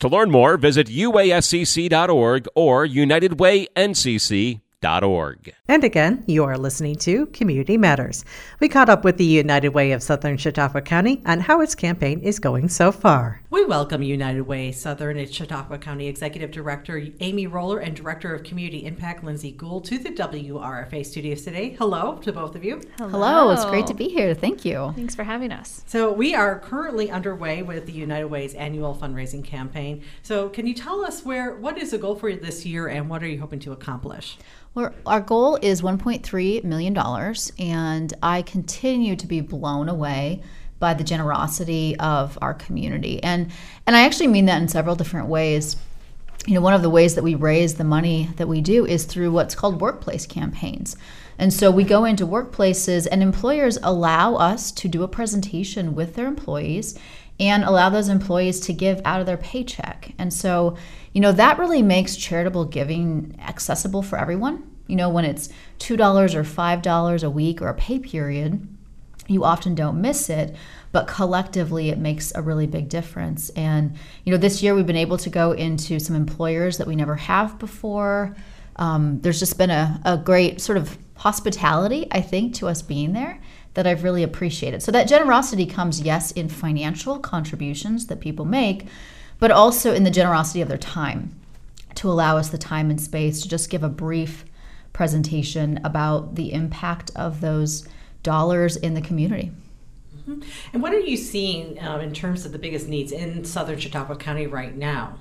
To learn more, visit uascc.org or unitedwaynCC.org. And again, you are listening to Community Matters. We caught up with the United Way of Southern Chautauqua County on how its campaign is going so far. We welcome United Way Southern and Chautauqua County Executive Director Amy Rohler and Director of Community Impact Lindsey Goold to the WRFA studios today. Hello to both of you. Hello. It's great to be here. Thank you. Thanks for having us. So we are currently underway with the United Way's annual fundraising campaign. So can you tell us what is the goal for this year and what are you hoping to accomplish? Well, our goal is $1.3 million, and I continue to be blown away by the generosity of our community. And I actually mean that in several different ways. You know, one of the ways that we raise the money that we do is through what's called workplace campaigns. And so we go into workplaces, and employers allow us to do a presentation with their employees and allow those employees to give out of their paycheck. And so, you know, that really makes charitable giving accessible for everyone. You know, when it's $2 or $5 a week or a pay period, you often don't miss it, but collectively it makes a really big difference. And, you know, this year we've been able to go into some employers that we never have before. There's just been a great sort of hospitality, I think, to us being there that I've really appreciated. So that generosity comes, yes, in financial contributions that people make, but also in the generosity of their time to allow us the time and space to just give a brief presentation about the impact of those dollars in the community. Mm-hmm. And what are you seeing in terms of the biggest needs in Southern Chautauqua County right now?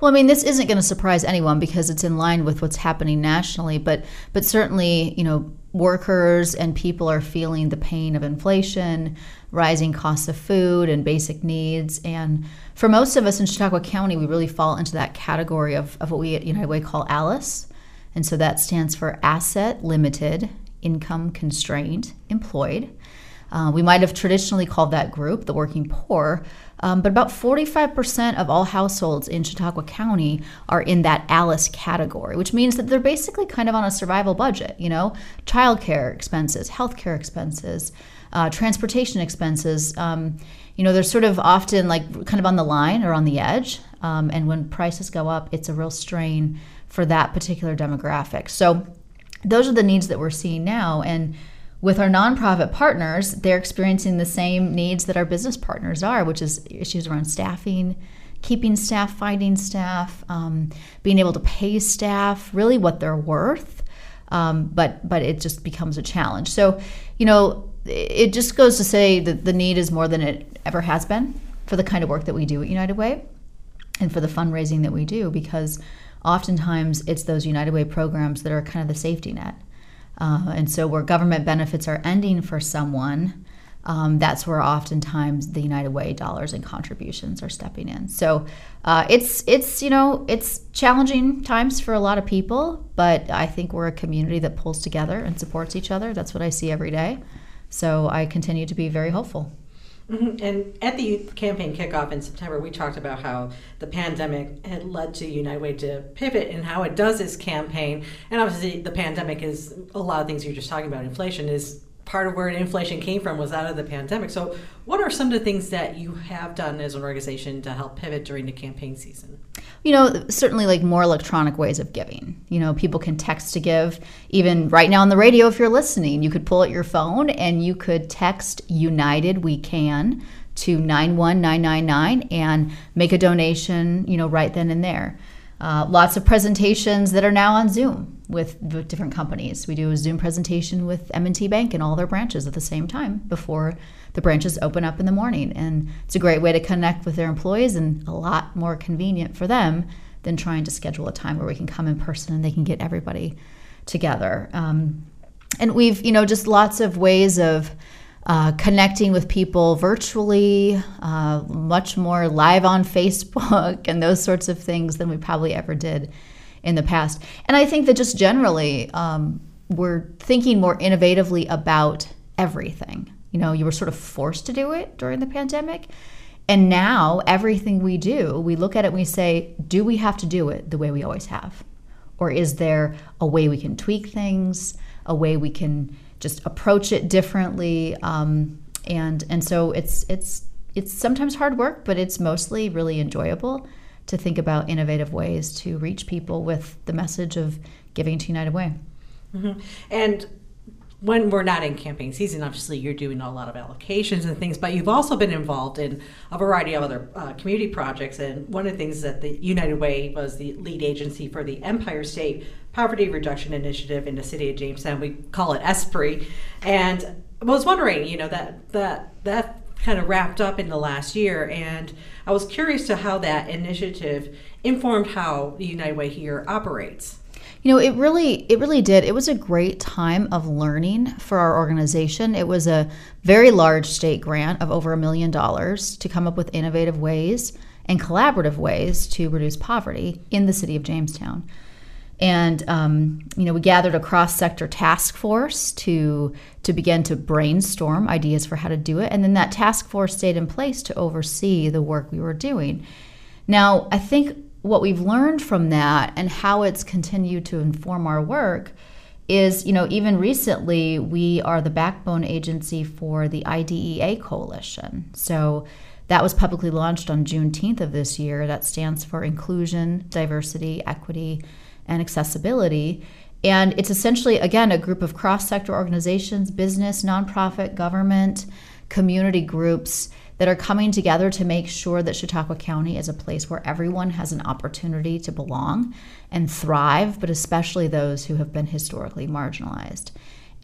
Well, I mean, this isn't going to surprise anyone because it's in line with what's happening nationally, but certainly, you know, workers and people are feeling the pain of inflation, rising costs of food and basic needs. And for most of us in Chautauqua County, we really fall into that category of what we at United Way call ALICE. And so that stands for Asset Limited, Income Constrained, Employed. We might have traditionally called that group the working poor, but about 45% of all households in Chautauqua County are in that ALICE category, which means that they're basically kind of on a survival budget, you know, childcare expenses, healthcare expenses, transportation expenses. You know, they're sort of often like kind of on the line or on the edge, and when prices go up, it's a real strain for that particular demographic. So those are the needs that we're seeing now, and with our nonprofit partners, they're experiencing the same needs that our business partners are, which is issues around staffing, keeping staff, finding staff, being able to pay staff really what they're worth, but it just becomes a challenge. So, you know, it just goes to say that the need is more than it ever has been for the kind of work that we do at United Way and for the fundraising that we do, because oftentimes it's those United Way programs that are kind of the safety net. And so where government benefits are ending for someone, that's where oftentimes the United Way dollars and contributions are stepping in. So it's challenging times for a lot of people, but I think we're a community that pulls together and supports each other. That's what I see every day. So I continue to be very hopeful. Mm-hmm. And at the campaign kickoff in September, we talked about how the pandemic had led to United Way to pivot and how it does its campaign. And obviously the pandemic is a lot of things you're just talking about. Inflation is part of where inflation came from, was out of the pandemic. So what are some of the things that you have done as an organization to help pivot during the campaign season? You know, certainly like more electronic ways of giving. You know, people can text to give. Even right now on the radio, if you're listening, you could pull out your phone and you could text United We Can to 91999 and make a donation, you know, right then and there. Lots of presentations that are now on Zoom with different companies. We do a Zoom presentation with M&T Bank and all their branches at the same time before the branches open up in the morning. And it's a great way to connect with their employees and a lot more convenient for them than trying to schedule a time where we can come in person and they can get everybody together. And we've, just lots of ways of connecting with people virtually, much more live on Facebook and those sorts of things than we probably ever did in the past. And I think that just generally, we're thinking more innovatively about everything. You were sort of forced to do it during the pandemic. And now everything we do, we look at it and we say, do we have to do it the way we always have? Or is there a way we can tweak things, a way we can just approach it differently, and so it's sometimes hard work, but it's mostly really enjoyable to think about innovative ways to reach people with the message of giving to United Way. Mm-hmm. And when we're not in campaign season, obviously you're doing a lot of allocations and things, but you've also been involved in a variety of other community projects. And one of the things that the United Way was the lead agency for the Empire State Poverty Reduction Initiative in the city of Jamestown. We call it ESPRI. And I was wondering, that kind of wrapped up in the last year. And I was curious to how that initiative informed how the United Way here operates. It really did. It was a great time of learning for our organization. It was a very large state grant of over $1 million to come up with innovative ways and collaborative ways to reduce poverty in the city of Jamestown. And, we gathered a cross-sector task force to begin to brainstorm ideas for how to do it. And then that task force stayed in place to oversee the work we were doing. Now, I think what we've learned from that and how it's continued to inform our work is, even recently, we are the backbone agency for the IDEA coalition. So that was publicly launched on Juneteenth of this year. That stands for Inclusion, Diversity, Equity, and Accessibility. And it's essentially, again, a group of cross-sector organizations, business, nonprofit, government, community groups that are coming together to make sure that Chautauqua County is a place where everyone has an opportunity to belong and thrive, but especially those who have been historically marginalized.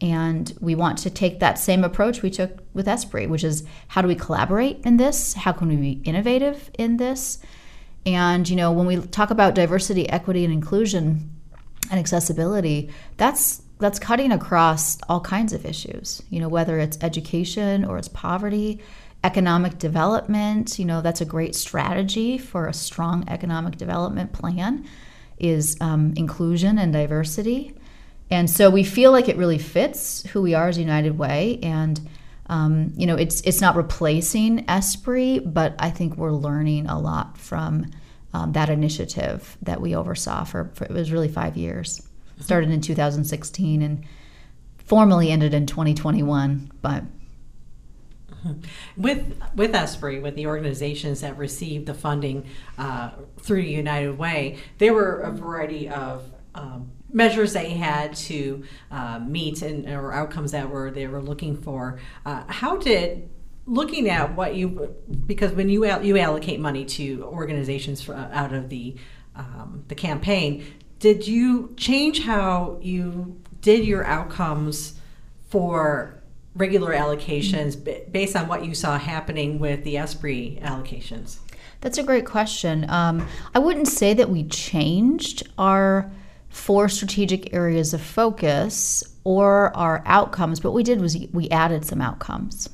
And we want to take that same approach we took with ESPRI, which is how do we collaborate in this? How can we be innovative in this? And, when we talk about diversity, equity, and inclusion and accessibility, that's cutting across all kinds of issues, whether it's education or it's poverty, economic development. That's a great strategy for a strong economic development plan is inclusion and diversity. And so we feel like it really fits who we are as United Way. And it's not replacing ESPRI, but I think we're learning a lot from that initiative that we oversaw for it was really 5 years. It started in 2016 and formally ended in 2021. But with ESPRI, with the organizations that received the funding through United Way, there were a variety of measures they had to meet or outcomes that they were looking for. How did looking at what you, because when you allocate money to organizations out of the campaign, did you change how you did your outcomes for regular allocations based on what you saw happening with the ESPRI allocations? That's a great question. I wouldn't say that we changed our four strategic areas of focus or our outcomes, but what we did was we added some outcomes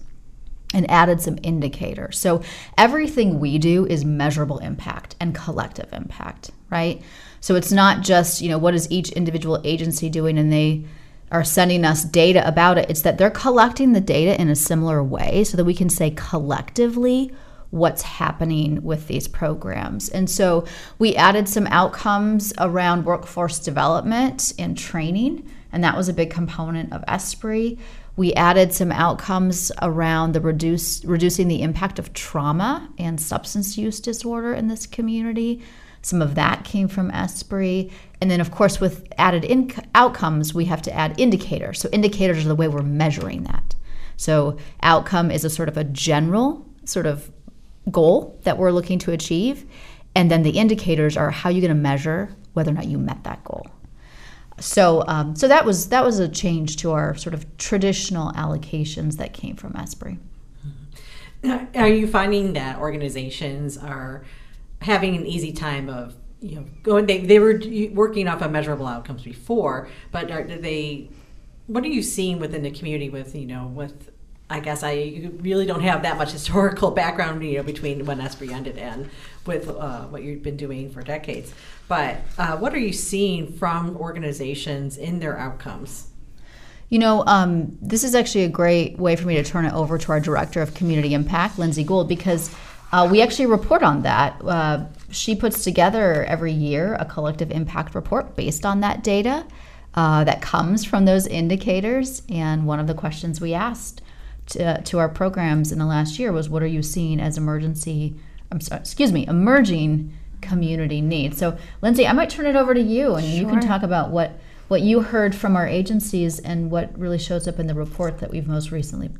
and added some indicators. So everything we do is measurable impact and collective impact, right? So it's not just, what is each individual agency doing and they are sending us data about it. It's that they're collecting the data in a similar way so that we can say collectively what's happening with these programs. And so we added some outcomes around workforce development and training, and that was a big component of ESPRI. We added some outcomes around the reducing the impact of trauma and substance use disorder in this community. Some of that came from ESPRI. And then, of course, with added outcomes, we have to add indicators. So indicators are the way we're measuring that. So outcome is a sort of a general sort of goal that we're looking to achieve, And then the indicators are how you're going to measure whether or not you met that goal. So so that was a change to our sort of traditional allocations that came from ESPRI. Are you finding that organizations are having an easy time of, you know, going, they were working off of measurable outcomes before, but what are you seeing within the community with, you know, with, I guess you really don't have that much historical background, you know, between when ESPRI ended and with what you've been doing for decades. But what are you seeing from organizations in their outcomes? You know, this is actually a great way for me to turn it over to our Director of Community Impact, Lindsey Goold, because we actually report on that. She puts together every year a collective impact report based on that data that comes from those indicators. And one of the questions we asked to our programs in the last year was, what are you seeing as emerging community needs? So Lindsey, I might turn it over to you, and Sure. You can talk about what you heard from our agencies and what really shows up in the report that we've most recently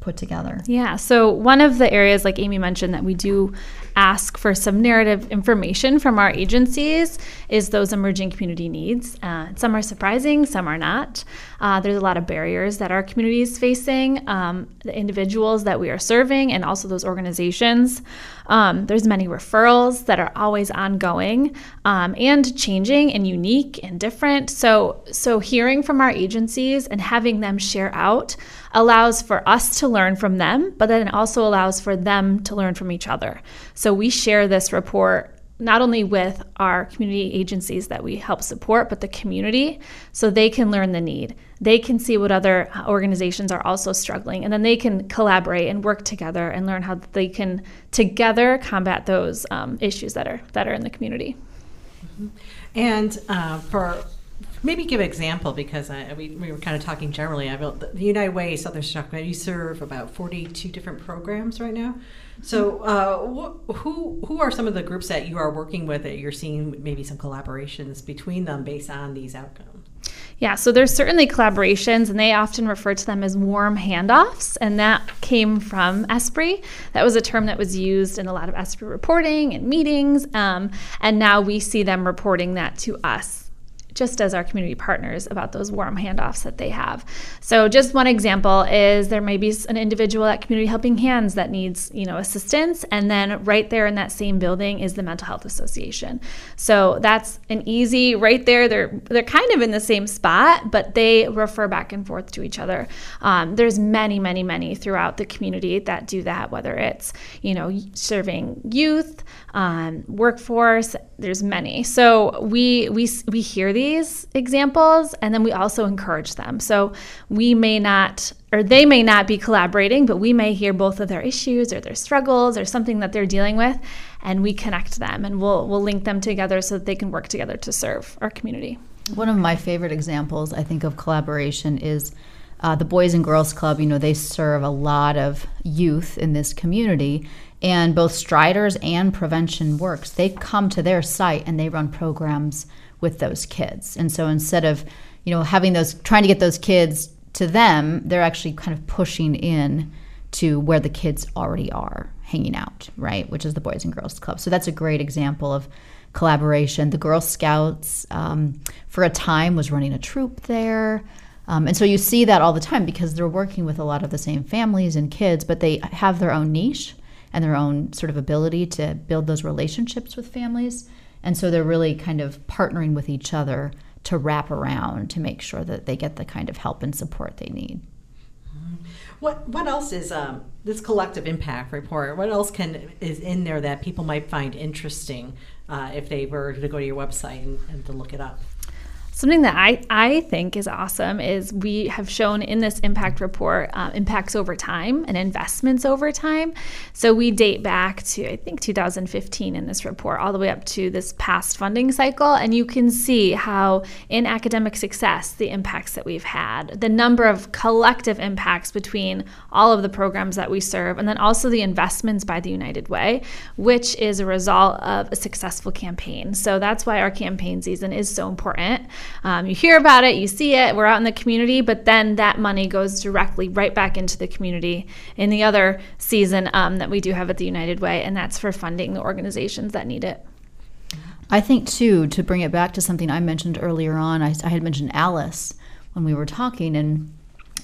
put together. Yeah, so one of the areas, like Amy mentioned, that we do ask for some narrative information from our agencies is those emerging community needs. Some are surprising, some are not. There's a lot of barriers that our community is facing, the individuals that we are serving, and also those organizations. There's many referrals that are always ongoing and changing and unique and different. So hearing from our agencies and having them share out allows for us to learn from them, but then it also allows for them to learn from each other. So we share this report not only with our community agencies that we help support, but the community, so they can learn the need. They can see what other organizations are also struggling, and then they can collaborate and work together and learn how they can together combat those issues that are in the community. Mm-hmm. And maybe give an example, because we were kind of talking generally. The United Way, Southern Chautauqua County, you serve about 42 different programs right now. So who are some of the groups that you are working with that you're seeing maybe some collaborations between them based on these outcomes? Yeah, so there's certainly collaborations, and they often refer to them as warm handoffs, and that came from ESPRI. That was a term that was used in a lot of ESPRI reporting and meetings, and now we see them reporting that to us, just as our community partners, about those warm handoffs that they have. So just one example is there may be an individual at Community Helping Hands that needs, you know, assistance, and then right there in that same building is the Mental Health Association. So that's an easy, right there, they're kind of in the same spot, but they refer back and forth to each other. There's many, many, many throughout the community that do that, whether it's, you know, serving youth, workforce, there's many. So we hear these examples, and then we also encourage them. So we may not, or they may not be collaborating, but we may hear both of their issues or their struggles or something that they're dealing with, and we connect them, and we'll link them together so that they can work together to serve our community. One of my favorite examples, I think, of collaboration is the Boys and Girls Club. You know, they serve a lot of youth in this community, and both Striders and Prevention Works, they come to their site and they run programs with those kids. And so instead of, you know, having those, trying to get those kids to them, they're actually kind of pushing in to where the kids already are hanging out, right? Which is the Boys and Girls Club. So that's a great example of collaboration. The Girl Scouts, for a time, was running a troop there. And so you see that all the time, because they're working with a lot of the same families and kids, but they have their own niche and their own sort of ability to build those relationships with families. And so they're really kind of partnering with each other to wrap around to make sure that they get the kind of help and support they need. What else is this collective impact report? What else is in there that people might find interesting if they were to go to your website and to look it up? Something that I think is awesome is we have shown in this impact report impacts over time and investments over time. So we date back to, I think, 2015 in this report, all the way up to this past funding cycle. And you can see how in academic success, the impacts that we've had, the number of collective impacts between all of the programs that we serve, and then also the investments by the United Way, which is a result of a successful campaign. So that's why our campaign season is so important. You hear about it, you see it, we're out in the community, but then that money goes directly right back into the community in the other season that we do have at the United Way, and that's for funding the organizations that need it. I think, too, to bring it back to something I mentioned earlier on, I had mentioned ALICE when we were talking, and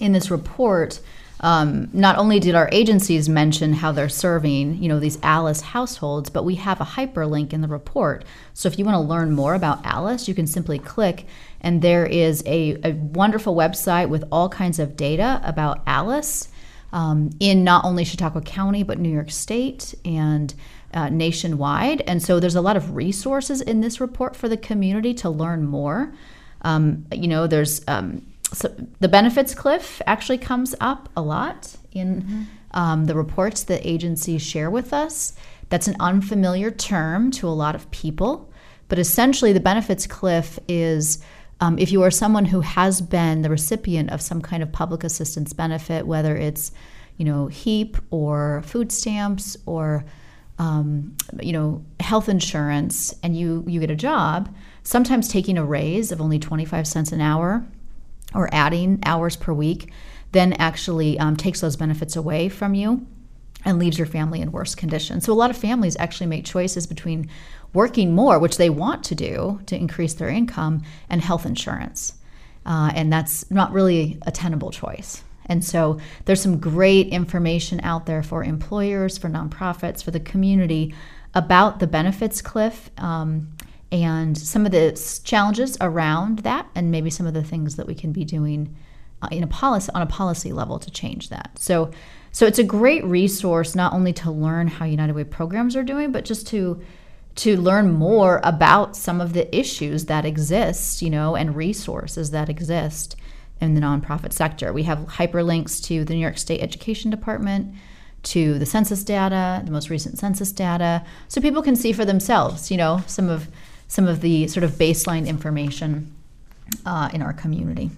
in this report, not only did our agencies mention how they're serving, you know, these ALICE households, but we have a hyperlink in the report. So if you want to learn more about ALICE, you can simply click, and there is a wonderful website with all kinds of data about ALICE in not only Chautauqua County, but New York State and nationwide. And so there's a lot of resources in this report for the community to learn more. You know, there's... So the benefits cliff actually comes up a lot in the reports that agencies share with us. That's an unfamiliar term to a lot of people, but essentially the benefits cliff is if you are someone who has been the recipient of some kind of public assistance benefit, whether it's, you know, HEAP or food stamps or you know, health insurance, and you get a job, sometimes taking a raise of only 25 cents an hour or adding hours per week, then actually takes those benefits away from you and leaves your family in worse condition. So a lot of families actually make choices between working more, which they want to do to increase their income, and health insurance. And that's not really a tenable choice. And so there's some great information out there for employers, for nonprofits, for the community about the benefits cliff, and some of the challenges around that, and maybe some of the things that we can be doing in a policy, on a policy level, to change that. So it's a great resource not only to learn how United Way programs are doing, but just to learn more about some of the issues that exist, you know, and resources that exist in the nonprofit sector. We have hyperlinks to the New York State Education Department, to the census data, the most recent census data, so people can see for themselves, you know, some of the sort of baseline information in our community.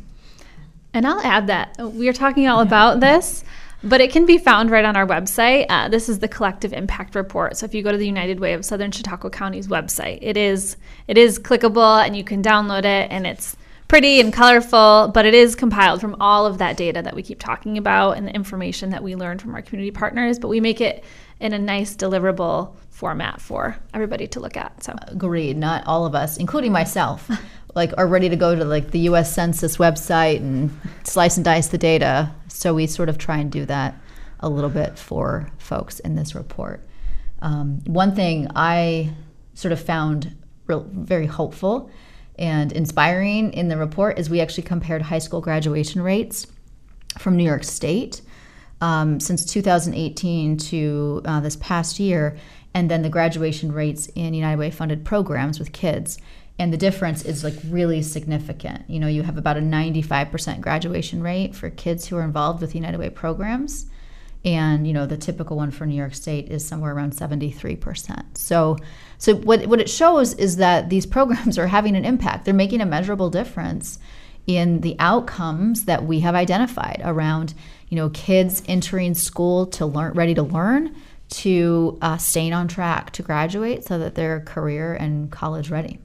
And I'll add that we are talking all about this, but it can be found right on our website. This is the Collective Impact Report. So if you go to the United Way of Southern Chautauqua County's website, it is clickable, and you can download it, and it's pretty and colorful, but it is compiled from all of that data that we keep talking about and the information that we learned from our community partners, but we make it in a nice deliverable format for everybody to look at. So agreed. Not all of us, including myself, like are ready to go to like the U.S. Census website and slice and dice the data. So we sort of try and do that a little bit for folks in this report. One thing I sort of found very hopeful and inspiring in the report is we actually compared high school graduation rates from New York State since 2018 to this past year, and then the graduation rates in United Way funded programs with kids. And the difference is like really significant. You know, you have about a 95% graduation rate for kids who are involved with United Way programs. And, you know, the typical one for New York State is somewhere around 73%. So what it shows is that these programs are having an impact. They're making a measurable difference in the outcomes that we have identified around, you know, kids entering school to learn, ready to learn, to staying on track to graduate so that they're career and college ready.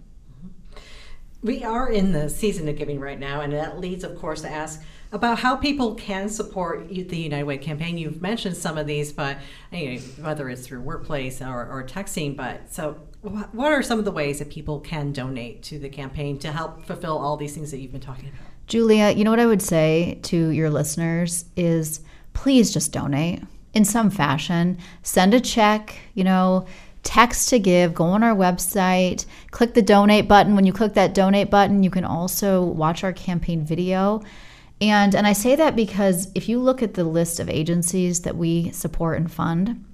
We are in the season of giving right now, and that leads, of course, to ask about how people can support the United Way campaign. You've mentioned some of these, but you know, whether it's through workplace or texting, but so what are some of the ways that people can donate to the campaign to help fulfill all these things that you've been talking about? Julia, you know what I would say to your listeners is please just donate in some fashion. Send a check, you know, text to give, go on our website, click the donate button. When you click that donate button, you can also watch our campaign video. And I say that because if you look at the list of agencies that we support and fund,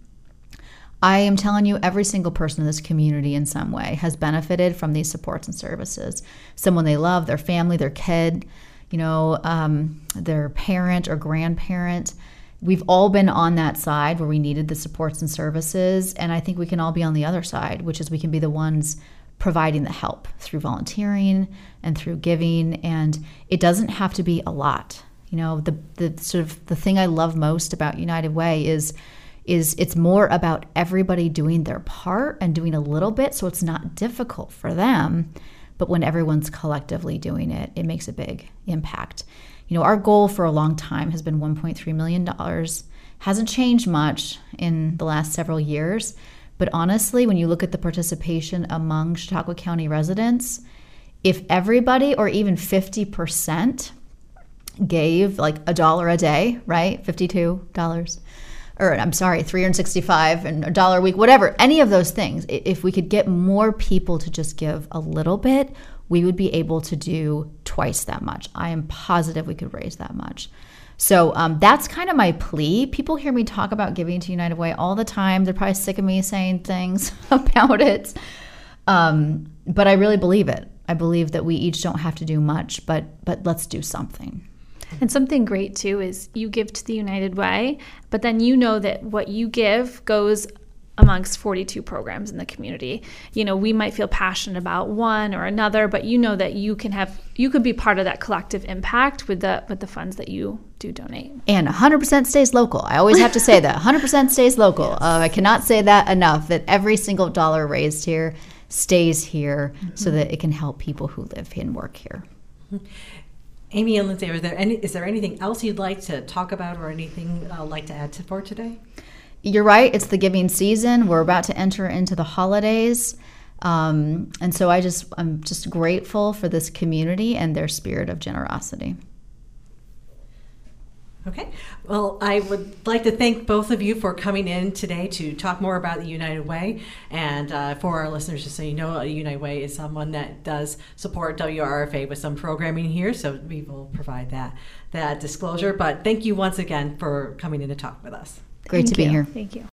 I am telling you every single person in this community in some way has benefited from these supports and services. Someone they love, their family, their kid, you know, their parent or grandparent. We've all been on that side where we needed the supports and services, and I think we can all be on the other side, which is we can be the ones providing the help through volunteering and through giving, and it doesn't have to be a lot. You know, the sort of the thing I love most about United Way is it's more about everybody doing their part and doing a little bit, so it's not difficult for them, but when everyone's collectively doing it, it makes a big impact. You know, our goal for a long time has been $1.3 million. Hasn't changed much in the last several years, But honestly, when you look at the participation among Chautauqua County residents, if everybody or even 50% gave like $1 a day, right? $52, or I'm sorry, $365 and $1 a week, whatever, any of those things. If we could get more people to just give a little bit, we would be able to do twice that much. I am positive we could raise that much. So that's kind of my plea. People hear me talk about giving to United Way all the time. They're probably sick of me saying things about it. But I really believe it. I believe that we each don't have to do much, but let's do something. And something great, too, is you give to the United Way, but then you know that what you give goes amongst 42 programs in the community. You know, we might feel passionate about one or another, but you know that you could be part of that collective impact with the funds that you do donate. And 100% stays local. I always have to say that. 100% stays local. Yes. I cannot say that enough, that every single dollar raised here stays here, mm-hmm. so that it can help people who live and work here. Mm-hmm. Amy and Lindsey, is there anything else you'd like to talk about or anything like to add for today? You're right. It's the giving season. We're about to enter into the holidays. And so I'm just grateful for this community and their spirit of generosity. Okay. Well, I would like to thank both of you for coming in today to talk more about the United Way. And for our listeners, just so you know, United Way is someone that does support WRFA with some programming here. So we will provide that disclosure. But thank you once again for coming in to talk with us. Great to be here. Thank you.